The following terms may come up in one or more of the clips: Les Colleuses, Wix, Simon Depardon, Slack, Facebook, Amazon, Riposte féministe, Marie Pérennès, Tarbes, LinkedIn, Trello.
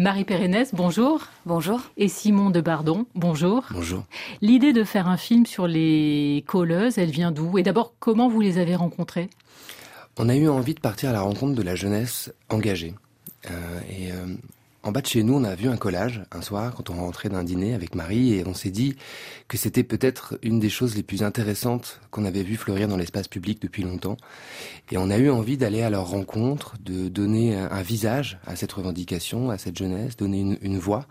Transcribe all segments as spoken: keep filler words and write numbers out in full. Marie Pérennès, bonjour. Bonjour. Et Simon Depardon, bonjour. Bonjour. L'idée de faire un film sur les Colleuses, elle vient d'où? Et d'abord, comment vous les avez rencontrées? On a eu envie de partir à la rencontre de la jeunesse engagée. Euh, et euh, en bas de chez nous, on a vu un collage un soir, quand on rentrait d'un dîner avec Marie, et on s'est dit que c'était peut-être une des choses les plus intéressantes qu'on avait vu fleurir dans l'espace public depuis longtemps. Et on a eu envie d'aller à leur rencontre, de donner un visage à cette revendication, à cette jeunesse, donner une, une voix.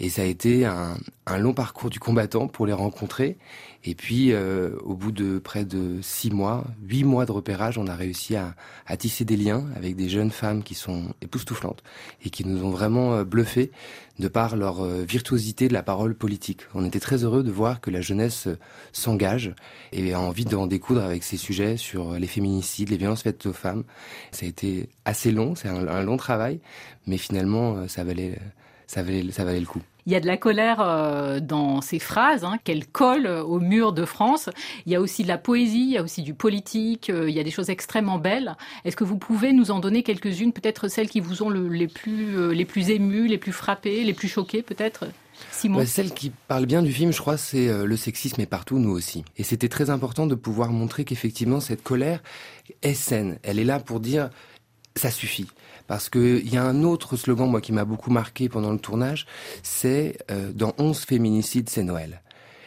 Et ça a été un, un long parcours du combattant pour les rencontrer. Et puis, euh, au bout de près de six mois, huit mois de repérage, on a réussi à, à tisser des liens avec des jeunes femmes qui sont époustouflantes et qui nous ont vraiment bluffés de par leur virtuosité de la parole politique. On était très heureux de voir que la jeunesse s'engage et a envie d'en découdre avec ces sujets sur les féminicides, les violences faites aux femmes. Ça a été assez long, c'est un, un long travail, mais finalement, ça valait... Ça valait, ça valait le coup. Il y a de la colère dans ces phrases, hein, qu'elles collent au mur de France. Il y a aussi de la poésie, il y a aussi du politique, il y a des choses extrêmement belles. Est-ce que vous pouvez nous en donner quelques-unes, peut-être celles qui vous ont le, les, plus, les plus émues, les plus frappées, les plus choquées peut-être? Simon. Bah, celle qui parle bien du film, je crois, c'est euh, le sexisme est partout, nous aussi. Et c'était très important de pouvoir montrer qu'effectivement cette colère est saine. Elle est là pour dire ça suffit. Parce que il y a un autre slogan, moi, qui m'a beaucoup marqué pendant le tournage, c'est euh, « Dans onze féminicides, c'est Noël ».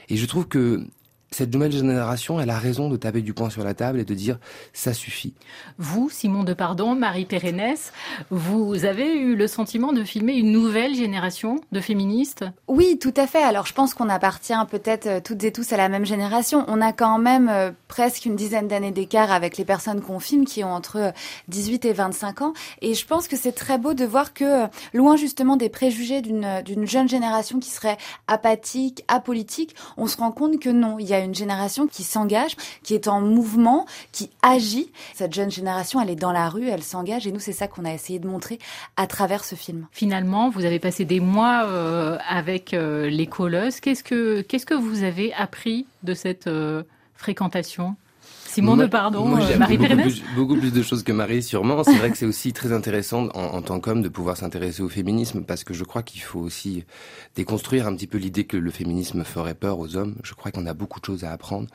Et je trouve que cette nouvelle génération, elle a raison de taper du poing sur la table et de dire « ça suffit ». Vous, Simon Depardon, Marie Pérennès, vous avez eu le sentiment de filmer une nouvelle génération de féministes? Oui, tout à fait. Alors je pense qu'on appartient peut-être toutes et tous à la même génération. On a quand même euh, presque une dizaine d'années d'écart avec les personnes qu'on filme qui ont entre dix-huit et vingt-cinq ans. Et je pense que c'est très beau de voir que, euh, loin justement des préjugés d'une d'une jeune génération qui serait apathique, apolitique, on se rend compte que non, il y a une génération qui s'engage, qui est en mouvement, qui agit. Cette jeune génération, elle est dans la rue, elle s'engage, et nous, c'est ça qu'on a essayé de montrer à travers ce film. Finalement, vous avez passé des mois euh, avec euh, les Colleuses. Qu'est-ce que, qu'est-ce que vous avez appris de cette euh, fréquentation ? Simon Depardon, euh, Marie Pérennès. Beaucoup plus de choses que Marie, sûrement. C'est vrai que c'est aussi très intéressant en, en tant qu'homme de pouvoir s'intéresser au féminisme, parce que je crois qu'il faut aussi déconstruire un petit peu l'idée que le féminisme ferait peur aux hommes. Je crois qu'on a beaucoup de choses à apprendre.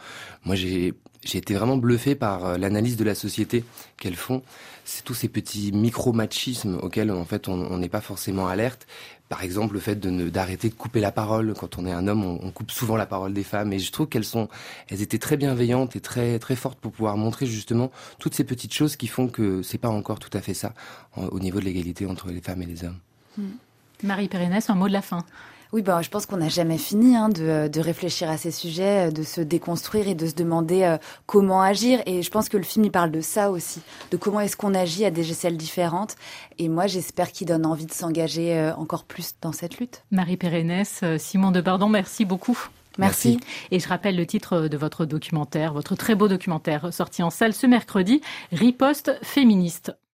Moi, j'ai, j'ai été vraiment bluffé par l'analyse de la société qu'elles font. C'est tous ces petits micro-machismes auxquels, en fait, on n'est pas forcément alerte. Par exemple, le fait de ne, d'arrêter de couper la parole. Quand on est un homme, on, on coupe souvent la parole des femmes. Et je trouve qu'elles sont, elles étaient très bienveillantes et très, très fortes pour pouvoir montrer justement toutes ces petites choses qui font que c'est pas encore tout à fait ça en, au niveau de l'égalité entre les femmes et les hommes. Mmh. Marie Pérennès, un mot de la fin. Oui, ben, je pense qu'on n'a jamais fini hein, de, de réfléchir à ces sujets, de se déconstruire et de se demander euh, comment agir. Et je pense que le film, il parle de ça aussi, de comment est-ce qu'on agit à des échelles différentes. Et moi, j'espère qu'il donne envie de s'engager euh, encore plus dans cette lutte. Marie Pérennès, Simon Depardon, merci beaucoup. Merci. Merci. Et je rappelle le titre de votre documentaire, votre très beau documentaire sorti en salle ce mercredi, Riposte féministe.